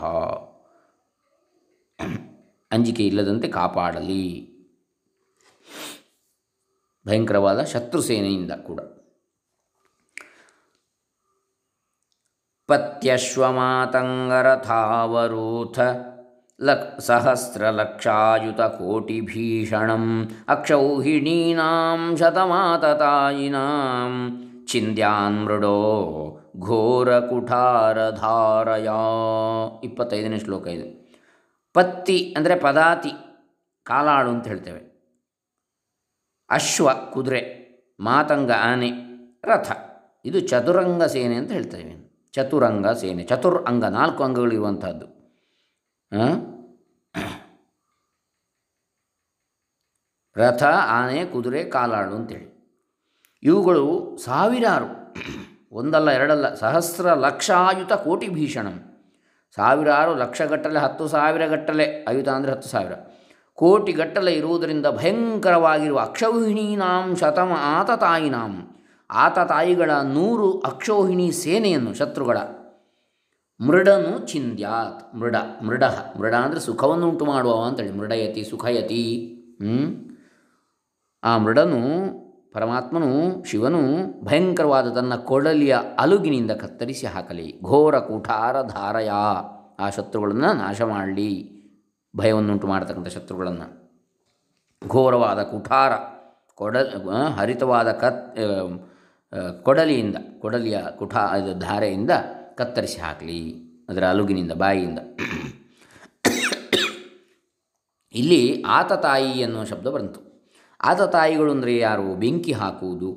ಅಂಜಿಕೆ ಇಲ್ಲದಂತೆ ಕಾಪಾಡಲಿ ಭಯಂಕರವಾದ ಶತ್ರು ಸೇನೆಯಿಂದ ಕೂಡ. ಪತ್ಯಶ್ವಮಾತಂಗರಥಾವರೋಥ ಸಹಸ್ರಲಕ್ಷಾಯುತಕೋಟಿಭೀಷಣಂ ಅಕ್ಷೌಹಿಣೀನಾಂ ಶತಮಾತತಾಯಿನಾಂ ಚಿಂದ್ಯಾನ್ ಮೃಡೋ ಘೋರಕುಠಾರಧಾರಯ. 25ನೇ ಶ್ಲೋಕ ಇದು. ಪತ್ತಿ ಅಂದರೆ ಪದಾತಿ, ಕಾಲಾಳು ಅಂತ ಹೇಳ್ತೇವೆ. ಅಶ್ವ ಕುದುರೆ, ಮಾತಂಗ ಆನೆ, ರಥ ಇದು ಚತುರಂಗ ಸೇನೆ ಅಂತ ಹೇಳ್ತೇವೆ. ಚತುರಂಗ ಸೇನೆ, ಚತುರ್ ಅಂಗ, 4 ಅಂಗಗಳಿರುವಂಥದ್ದು. ರಥ, ಆನೆ, ಕುದುರೆ, ಕಾಲಾಳು ಅಂತೇಳಿ ಇವುಗಳು ಸಾವಿರಾರು, ಒಂದಲ್ಲ ಎರಡಲ್ಲ, ಸಹಸ್ರ ಲಕ್ಷಾಯುತ ಕೋಟಿ ಭೀಷಣಂ, ಸಾವಿರಾರು ಲಕ್ಷಗಟ್ಟಲೆ, 10,000 ಗಟ್ಟಲೆ, ಆಯುತ ಅಂದರೆ 10,000, ಕೋಟಿಗಟ್ಟಲೆ ಇರುವುದರಿಂದ ಭಯಂಕರವಾಗಿರುವ ಅಕ್ಷೌಹಿಣೀನಾಂ ಶತಮ ಆತತಾಯಿನಾಂ, ಆತತಾಯಿಗಳ 100 ಅಕ್ಷೋಹಿಣಿ ಸೇನೆಯನ್ನು ಶತ್ರುಗಳ ಮೃಡನು ಚಿಂದ್ಯಾತ್, ಮೃಡ ಮೃಡ ಮೃಡ ಅಂದರೆ ಸುಖವನ್ನುಂಟು ಮಾಡುವ ಅಂತೇಳಿ, ಮೃಡಯತಿ ಸುಖಯತಿ. ಆ ಮೃಡನು ಪರಮಾತ್ಮನು ಶಿವನು ಭಯಂಕರವಾದ ತನ್ನ ಕೊಡಲಿಯ ಅಲುಗಿನಿಂದ ಕತ್ತರಿಸಿ ಹಾಕಲಿ, ಘೋರ ಕುಠಾರ ಧಾರಯ, ಆ ಶತ್ರುಗಳನ್ನು ನಾಶ ಮಾಡಲಿ, ಭಯವನ್ನುಂಟು ಮಾಡತಕ್ಕಂಥ ಶತ್ರುಗಳನ್ನು. ಘೋರವಾದ ಕುಠಾರ ಹರಿತವಾದ ಕೊಡಲಿಯಿಂದ, ಕೊಡಲಿಯ ಧಾರೆಯಿಂದ ಕತ್ತರಿಸಿ ಹಾಕಲಿ, ಅದರ ಅಲುಗಿನಿಂದ, ಬಾಯಿಯಿಂದ. ಇಲ್ಲಿ ಆತತಾಯಿ ಎನ್ನುವ ಶಬ್ದ ಬಂತು. ಆತತಾಯಿಗಳು ಅಂದರೆ ಯಾರು? ಬೆಂಕಿ ಹಾಕುವುದು,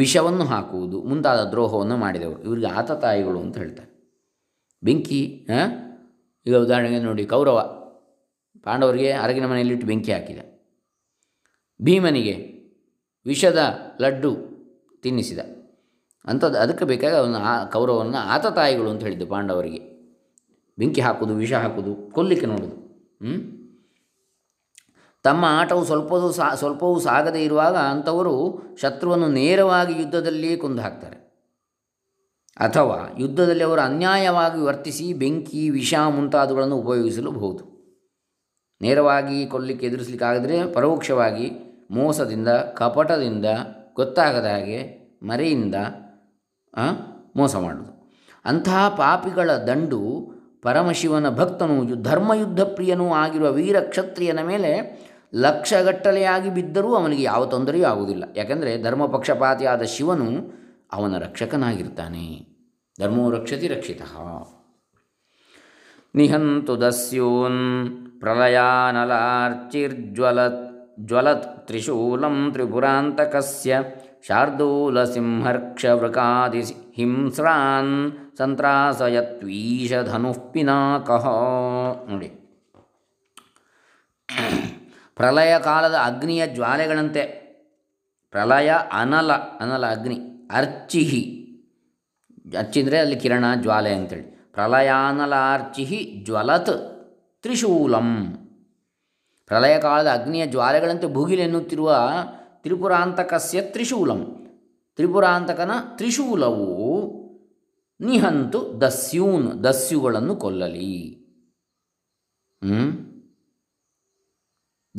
ವಿಷವನ್ನು ಹಾಕುವುದು ಮುಂತಾದ ದ್ರೋಹವನ್ನು ಮಾಡಿದವರು ಇವರಿಗೆ ಆತತಾಯಿಗಳು ಅಂತ ಹೇಳ್ತಾರೆ. ಬೆಂಕಿ, ಈಗ ಉದಾಹರಣೆಗೆ ನೋಡಿ, ಕೌರವ ಪಾಂಡವರಿಗೆ ಅರಗಿನ ಮನೆಯಲ್ಲಿಟ್ಟು ಬೆಂಕಿ ಹಾಕಿದ, ಭೀಮನಿಗೆ ವಿಷದ ಲಡ್ಡು ತಿನ್ನಿಸಿದ ಅಂಥದ್ದು. ಅದಕ್ಕೆ ಬೇಕಾಗಿ ಅವನ ಕೌರವನ ಆತತಾಯಿಗಳು ಅಂತ ಹೇಳಿದ್ದು. ಪಾಂಡವರಿಗೆ ಬೆಂಕಿ ಹಾಕೋದು, ವಿಷ ಹಾಕೋದು, ಕೊಲ್ಲಿಕ್ಕೆ ನೋಡೋದು. ತಮ್ಮ ಆಟವು ಸ್ವಲ್ಪವೂ ಸಾಗದೇ ಇರುವಾಗ ಅಂಥವರು ಶತ್ರುವನ್ನು ನೇರವಾಗಿ ಯುದ್ಧದಲ್ಲಿಯೇ ಕೊಂದು ಹಾಕ್ತಾರೆ, ಅಥವಾ ಯುದ್ಧದಲ್ಲಿ ಅವರು ಅನ್ಯಾಯವಾಗಿ ವರ್ತಿಸಿ ಬೆಂಕಿ, ವಿಷ ಮುಂತಾದವುಗಳನ್ನು ಉಪಯೋಗಿಸಲುಬಹುದು. ನೇರವಾಗಿ ಕೊಲ್ಲಿಕ್ಕೆ ಎದುರಿಸಲಿಕ್ಕಾಗದರೆ ಪರೋಕ್ಷವಾಗಿ ಮೋಸದಿಂದ, ಕಪಟದಿಂದ, ಗೊತ್ತಾಗದ ಹಾಗೆ, ಮರೆಯಿಂದ ಮೋಸ ಮಾಡೋದು. ಅಂತಹ ಪಾಪಿಗಳ ದಂಡು ಪರಮಶಿವನ ಭಕ್ತನೂ ಧರ್ಮಯುದ್ಧ ಪ್ರಿಯನೂ ಆಗಿರುವ ವೀರ ಕ್ಷತ್ರಿಯನ ಮೇಲೆ ಲಕ್ಷಗಟ್ಟಲೆಯಾಗಿ ಬಿದ್ದರೂ ಅವನಿಗೆ ಯಾವ ತೊಂದರೆಯೂ ಆಗುವುದಿಲ್ಲ. ಯಾಕೆಂದರೆ ಧರ್ಮ ಪಕ್ಷಪಾತಿಯಾದ ಶಿವನು ಅವನ ರಕ್ಷಕನಾಗಿರ್ತಾನೆ. ಧರ್ಮೋ ರಕ್ಷತಿ ರಕ್ಷಿತಃ. ನಿಹಂತು ದಸ್ಯೂನ್ ಪ್ರಳಯಾನಲಾರ್ಚಿರ್ಜ್ವಲತ್ ಜ್ವಲತ್ ತ್ರಿಶೂಲಂ ತ್ರಿಪುರಾಂತಕಸ್ಯ ಶಾರ್ದೂಲ ಸಿಂಹರ್ಕ್ಷವೃಕಾದಿ ಹಿಂಸ್ರಾನ್ ಸಂತ್ರಾಸಯತ್ವೀಶ ಧನುಃ ಪಿನಾಕಃ. ನೋಡಿ, ಪ್ರಳಯ ಕಾಲದ ಅಗ್ನಿಯ ಜ್ವಾಲೆಗಳಂತೆ, ಪ್ರಳಯ ಅನಲ, ಅನಲ ಅಗ್ನಿ, ಅರ್ಚಿಹಿ ಅರ್ಚಿ ಅಂದರೆ ಅಲ್ಲಿ ಕಿರಣ, ಜ್ವಾಲೆ ಅಂತೇಳಿ, ಪ್ರಳಯಾನಲಾರ್ಚಿಹಿ ಜ್ವಲತ್ ತ್ರಿಶೂಲಂ, ಪ್ರಳಯ ಕಾಲದ ಅಗ್ನಿಯ ಜ್ವಾಲೆಗಳಂತೆ ಭುಗಿಲೆನ್ನುತ್ತಿರುವ ತ್ರಿಪುರಾಂತಕಸ್ಯ ತ್ರಿಶೂಲಂ, ತ್ರಿಪುರಾಂತಕನ ತ್ರಿಶೂಲವು ನಿಹಂತು ದಸ್ಯೂನ್, ದಸ್ಯುಗಳನ್ನು ಕೊಲ್ಲಲಿ.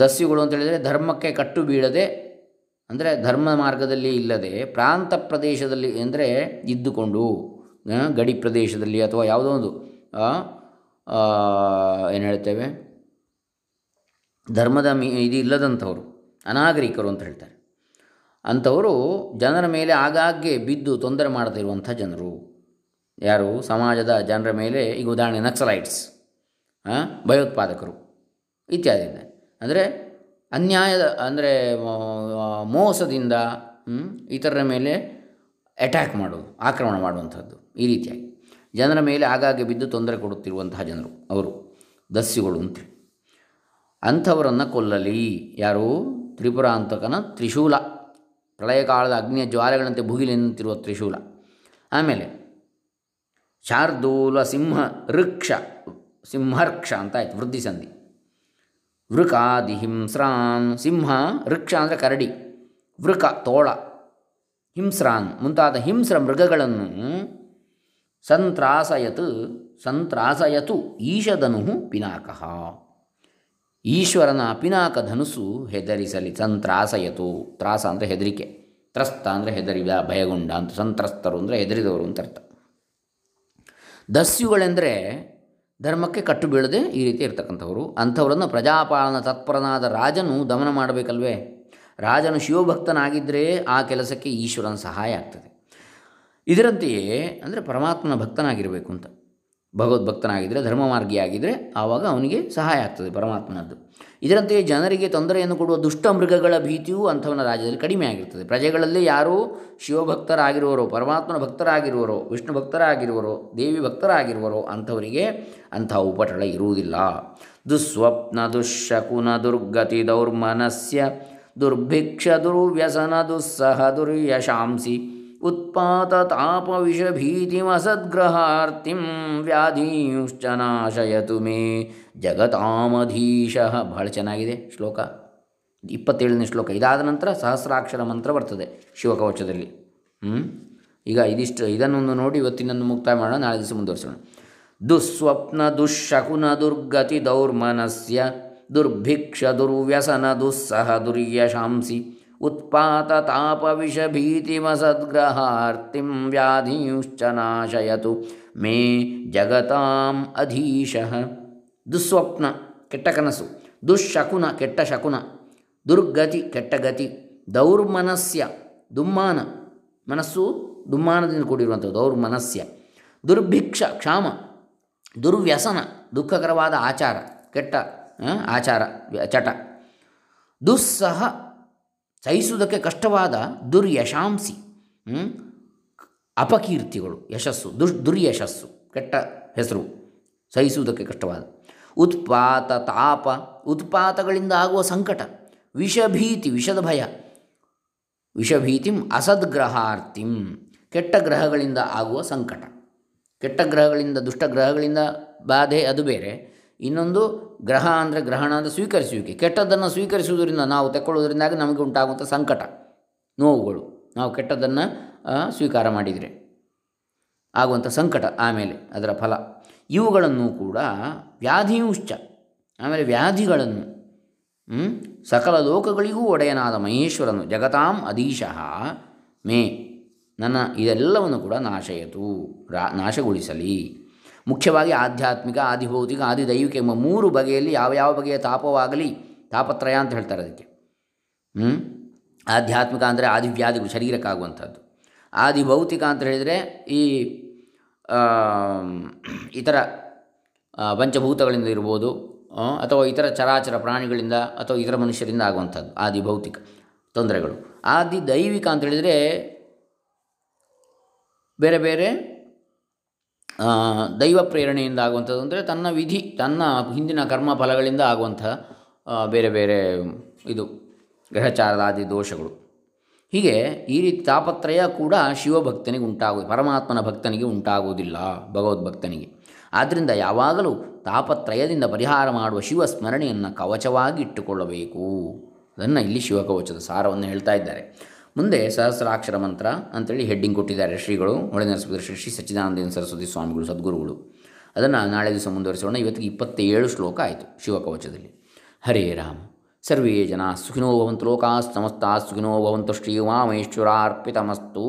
ದಸ್ಯುಗಳು ಅಂತೇಳಿದರೆ ಧರ್ಮಕ್ಕೆ ಕಟ್ಟು ಬೀಳದೆ, ಅಂದರೆ ಧರ್ಮ ಮಾರ್ಗದಲ್ಲಿ ಇಲ್ಲದೆ, ಪ್ರಾಂತ ಪ್ರದೇಶದಲ್ಲಿ ಅಂದರೆ ಇದ್ದುಕೊಂಡು, ಗಡಿ ಪ್ರದೇಶದಲ್ಲಿ ಅಥವಾ ಯಾವುದೋ ಒಂದು ಏನು ಹೇಳ್ತೇವೆ, ಧರ್ಮದ ಇದು ಇಲ್ಲದಂಥವರು, ಅನಾಗರಿಕರು ಅಂತ ಹೇಳ್ತಾರೆ. ಅಂಥವರು ಜನರ ಮೇಲೆ ಆಗಾಗ್ಗೆ ಬಿದ್ದು ತೊಂದರೆ ಮಾಡ್ತಿರುವಂಥ ಜನರು ಯಾರು? ಸಮಾಜದ ಜನರ ಮೇಲೆ, ಈಗ ಉದಾಹರಣೆ ನಕ್ಸಲೈಟ್ಸ್, ಭಯೋತ್ಪಾದಕರು ಇತ್ಯಾದಿ. ಅಂದರೆ ಅನ್ಯಾಯದ, ಅಂದರೆ ಮೋಸದಿಂದ ಇತರರ ಮೇಲೆ ಅಟ್ಯಾಕ್ ಮಾಡೋದು, ಆಕ್ರಮಣ ಮಾಡುವಂಥದ್ದು, ಈ ರೀತಿಯಾಗಿ ಜನರ ಮೇಲೆ ಆಗಾಗ್ಗೆ ಬಿದ್ದು ತೊಂದರೆ ಕೊಡುತ್ತಿರುವಂತಹ ಜನರು ಅವರು ದಸ್ಯುಗಳು ಅಂತೇಳಿ. ಅಂಥವರನ್ನು ಕೊಲ್ಲಲಿ. ಯಾರು? ತ್ರಿಪುರಾಂತಕನ ತ್ರಿಶೂಲ, ಪ್ರಳಯ ಕಾಲದ ಅಗ್ನಿಯ ಜ್ವಾಲೆಗಳಂತೆ ಭುಗಿಲೆನ್ನುತ್ತಿರುವ ತ್ರಿಶೂಲ. ಆಮೇಲೆ ಶಾರ್ದೂಲ ಸಿಂಹ ಋಕ್ಷ, ಸಿಂಹರ್ಕ್ಷ ಅಂತ ಆಯಿತು, ವೃದ್ಧಿಸಂಧಿ. ವೃಕಾದಿ ಹಿಂಸ್ರಾನ್, ಸಿಂಹ, ವೃಕ್ಷ ಅಂದರೆ ಕರಡಿ, ವೃಕ ತೋಳ, ಹಿಂಸ್ರಾನ್ ಮುಂತಾದ ಹಿಂಸ್ರ ಮೃಗಗಳನ್ನು ಸಂತ್ರಾಸಯತು ಈಶಧನು ಪಿನಾಕಃ, ಈಶ್ವರನ ಪಿನಾಕ ಧನುಸು ಹೆದರಿಸಲಿ. ಸಂತ್ರಾಸಯತು, ತ್ರಾಸ ಅಂದರೆ ಹೆದರಿಕೆ, ತ್ರಸ್ತ ಅಂದರೆ ಹೆದರಿದ, ಭಯಗೊಂಡ ಅಂತ. ಸಂತ್ರಸ್ತರು ಅಂದರೆ ಹೆದರಿದವರು ಅಂತ ಅರ್ಥ. ದಸ್ಯುಗಳೆಂದರೆ ಧರ್ಮಕ್ಕೆ ಕಟ್ಟು ಬೀಳದೆ ಈ ರೀತಿ ಇರ್ತಕ್ಕಂಥವರು. ಅಂಥವರನ್ನು ಪ್ರಜಾಪಾಲನ ತತ್ಪರನಾದ ರಾಜನು ದಮನ ಮಾಡಬೇಕಲ್ವೇ. ರಾಜನು ಶಿವಭಕ್ತನಾಗಿದ್ದರೆ ಆ ಕೆಲಸಕ್ಕೆ ಈಶ್ವರನ ಸಹಾಯ ಆಗ್ತದೆ. ಇದರಂತೆಯೇ ಅಂದರೆ ಪರಮಾತ್ಮನ ಭಕ್ತನಾಗಿರಬೇಕು ಅಂತ, ಭಗವದ್ಭಕ್ತನಾಗಿದ್ದರೆ, ಧರ್ಮ ಮಾರ್ಗಿಯಾಗಿದ್ದರೆ ಆವಾಗ ಅವನಿಗೆ ಸಹಾಯ ಆಗ್ತದೆ ಪರಮಾತ್ಮನದ್ದು. ಇದರಂತೆಯೇ ಜನರಿಗೆ ತೊಂದರೆಯನ್ನು ಕೊಡುವ ದುಷ್ಟ ಮೃಗಗಳ ಭೀತಿಯೂ ಅಂಥವನ ರಾಜ್ಯದಲ್ಲಿ ಕಡಿಮೆ ಆಗಿರ್ತದೆ. ಪ್ರಜೆಗಳಲ್ಲಿ ಯಾರೂ ಶಿವಭಕ್ತರಾಗಿರುವರೋ, ಪರಮಾತ್ಮನ ಭಕ್ತರಾಗಿರುವರೋ, ವಿಷ್ಣು ಭಕ್ತರಾಗಿರುವರೋ, ದೇವಿ ಭಕ್ತರಾಗಿರುವರೋ ಅಂಥವರಿಗೆ ಅಂಥ ಉಪಟಳ ಇರುವುದಿಲ್ಲ. ದುಸ್ವಪ್ನ ದುಶ್ಶಕುನ ದುರ್ಗತಿ ದೌರ್ಮನಸ್ಯ ದುರ್ಭಿಕ್ಷ ದುರ್ವ್ಯಸನ ದುಸ್ಸಹ ದುರ್ಯಶಾಂಸಿ ಉತ್ಪಾತ ತಾಪ ವಿಷಭೀತಿಮಸದ್ಗ್ರಹಾರ್ತಿಂ ವ್ಯಾಧಿಂಶ್ಚ ನಾಶಯತು ಮೇ ಜಗತಾಮಧೀಶಃ. ಬಹಳ ಚೆನ್ನಾಗಿದೆ ಶ್ಲೋಕ, 27ನೇ ಶ್ಲೋಕ. ಇದಾದ ನಂತರ ಸಹಸ್ರಾಕ್ಷರ ಮಂತ್ರ ಬರ್ತದೆ ಶಿವಕವಚದಲ್ಲಿ. ಈಗ ಇದಿಷ್ಟು, ಇದನ್ನೊಂದು ನೋಡಿ ಇವತ್ತಿನೊಂದು ಮುಕ್ತಾಯ ಮಾಡೋಣ, ನಾಳೆ ದಿವಸ ಮುಂದುವರಿಸೋಣ. ದುಸ್ವಪ್ನ ದುಶ್ಶಕುನ ದುರ್ಗತಿ ದೌರ್ಮನಸ್ಯ ದುರ್ಭಿಕ್ಷ ದುರ್ವ್ಯಸನ ದುಸ್ಸಹ ದುರ್ಯಶಾಂಸಿ ಉತ್ಪಾತ ತಾಪ ವಿಷಭೀತಿಮಸದ್ಗ್ರಹಾರ್ತಿಂ ವ್ಯಾಧಿಂಶ್ಚ ನಾಶಯತು ಮೇ ಜಗತಾಂ ಅಧೀಶಃ. ದುಸ್ವಪ್ನ ಕೆಟ್ಟ ಕನಸು, ದುಶ್ಶಕುನ ಕೆಟ್ಟ ಶಕುನ, ದುರ್ಗತಿ ಕೆಟ್ಟ ಗತಿ, ದೌರ್ಮನಸ್ಯ ದುಮ್ಮಾನ, ಮನಸ್ಸು ದುಮ್ಮಾನದಿಂದ ಕೂಡಿರುವಂಥದ್ದು ದೌರ್ಮನಸ್ಯ, ದುರ್ಭಿಕ್ಷ ಕ್ಷಾಮ, ದುರ್ವ್ಯಸನ ದುಃಖಕರವಾದ ಆಚಾರ, ಕೆಟ್ಟ ಆಚಾರ ಚಟ, ದುಸ್ಸಹ ಸಹಿಸುವುದಕ್ಕೆ ಕಷ್ಟವಾದ ದುರ್ಯಶಾಂಸಿ ಅಪಕೀರ್ತಿಗಳು, ಯಶಸ್ಸು ದುರ್ಯಶಸ್ಸು ಕೆಟ್ಟ ಹೆಸರು, ಸಹಿಸುವುದಕ್ಕೆ ಕಷ್ಟವಾದ ಉತ್ಪಾತ ತಾಪ ಉತ್ಪಾತಗಳಿಂದ ಆಗುವ ಸಂಕಟ, ವಿಷಭೀತಿ ವಿಷದ ಭಯ, ವಿಷಭೀತಿಂ ಅಸದ್ಗ್ರಹಾರ್ತಿಂ ಕೆಟ್ಟ ಗ್ರಹಗಳಿಂದ ಆಗುವ ಸಂಕಟ, ಕೆಟ್ಟ ಗ್ರಹಗಳಿಂದ ದುಷ್ಟಗ್ರಹಗಳಿಂದ ಬಾಧೆ ಅದು ಬೇರೆ. ಇನ್ನೊಂದು ಗ್ರಹ ಅಂದರೆ ಗ್ರಹಣ ಅಂದರೆ ಸ್ವೀಕರಿಸುವಿಕೆ, ಕೆಟ್ಟದ್ದನ್ನು ಸ್ವೀಕರಿಸುವುದರಿಂದ ನಾವು ತೆಕ್ಕೊಳ್ಳೋದ್ರಿಂದಾಗಿ ನಮಗೆ ಉಂಟಾಗುವಂಥ ಸಂಕಟ ನೋವುಗಳು, ನಾವು ಕೆಟ್ಟದ್ದನ್ನು ಸ್ವೀಕಾರ ಮಾಡಿದರೆ ಆಗುವಂಥ ಸಂಕಟ, ಆಮೇಲೆ ಅದರ ಫಲ, ಇವುಗಳನ್ನು ಕೂಡ ವ್ಯಾಧಿಯುಶ್ಚ ಆಮೇಲೆ ವ್ಯಾಧಿಗಳನ್ನು ಸಕಲ ಲೋಕಗಳಿಗೂ ಒಡೆಯನಾದ ಮಹೇಶ್ವರನು ಜಗತಾಂ ಅಧೀಶಃ ಮೇ ನನ್ನ ಇದೆಲ್ಲವನ್ನು ಕೂಡ ನಾಶಯತು ನಾಶಗೊಳಿಸಲಿ. ಮುಖ್ಯವಾಗಿ ಆಧ್ಯಾತ್ಮಿಕ, ಆದಿಭೌತಿಕ, ಆದಿದೈವಿಕ ಎಂಬ ಮೂರು ಬಗೆಯಲ್ಲಿ ಯಾವ ಯಾವ ಬಗೆಯ ತಾಪವಾಗಲಿ, ತಾಪತ್ರಯ ಅಂತ ಹೇಳ್ತಾರೆ ಅದಕ್ಕೆ. ಆಧ್ಯಾತ್ಮಿಕ ಅಂದರೆ ಆದಿವ್ಯಾಧಿಗಳು ಶರೀರಕ್ಕಾಗುವಂಥದ್ದು, ಆದಿಭೌತಿಕ ಅಂತ ಹೇಳಿದರೆ ಈ ಇತರ ಪಂಚಭೂತಗಳಿಂದ ಇರ್ಬೋದು, ಅಥವಾ ಇತರ ಚರಾಚರ ಪ್ರಾಣಿಗಳಿಂದ ಅಥವಾ ಇತರ ಮನುಷ್ಯರಿಂದ ಆಗುವಂಥದ್ದು ಆದಿಭೌತಿಕ ತೊಂದರೆಗಳು. ಆದಿದೈವಿಕ ಅಂತ ಹೇಳಿದರೆ ಬೇರೆ ಬೇರೆ ದೈವ ಪ್ರೇರಣೆಯಿಂದ ಆಗುವಂಥದ್ದು, ಅಂದರೆ ತನ್ನ ವಿಧಿ, ತನ್ನ ಹಿಂದಿನ ಕರ್ಮ ಫಲಗಳಿಂದ ಆಗುವಂಥ ಬೇರೆ ಬೇರೆ ಇದು ಗ್ರಹಚಾರಾದಿ ದೋಷಗಳು. ಹೀಗೆ ಈ ರೀತಿ ತಾಪತ್ರಯ ಕೂಡ ಶಿವಭಕ್ತನಿಗೆ ಉಂಟಾಗುವುದು, ಪರಮಾತ್ಮನ ಭಕ್ತನಿಗೆ ಉಂಟಾಗುವುದಿಲ್ಲ, ಭಗವದ್ಭಕ್ತನಿಗೆ. ಆದ್ದರಿಂದ ಯಾವಾಗಲೂ ತಾಪತ್ರಯದಿಂದ ಪರಿಹಾರ ಮಾಡುವ ಶಿವ ಸ್ಮರಣೆಯನ್ನು ಕವಚವಾಗಿ ಇಟ್ಟುಕೊಳ್ಳಬೇಕು. ಅದನ್ನು ಇಲ್ಲಿ ಶಿವಕವಚದ ಸಾರವನ್ನು ಹೇಳ್ತಾ ಇದ್ದಾರೆ. ಮುಂದೆ ಸಹಸ್ರಾಕ್ಷರ ಮಂತ್ರ ಅಂತೇಳಿ ಹೆಡ್ಡಿಂಗ್ ಕೊಟ್ಟಿದ್ದಾರೆ ಶ್ರೀಗಳು, ಹೊಳೆ ನರಸೀಪು ಶ್ರೀ ಶ್ರೀ ಸಚ್ಚಿದಾನಂದೇಂದ್ರ ಸರಸ್ವತಿ ಸ್ವಾಮಿಗಳು, ಸದ್ಗುರುಗಳು. ಅದನ್ನು ನಾಳೆ ದಿವಸ ಮುಂದುವರಿಸೋಣ. ಇವತ್ತಿಗೆ 27 ಶ್ಲೋಕ ಆಯಿತು ಶಿವಕವಚದಲ್ಲಿ. ಹರೇ ರಾಮ. ಸರ್ವೇ ಜನ ಸುಖಿನೋ ಭವಂತು, ಲೋಕಾಸ್ಸಮಸ್ತಾಃ ಸುಖಿನೋ ಭವಂತು. ಶ್ರೀ ಉಮಾಮಹೇಶ್ವರಾರ್ಪಿತಮಸ್ತು.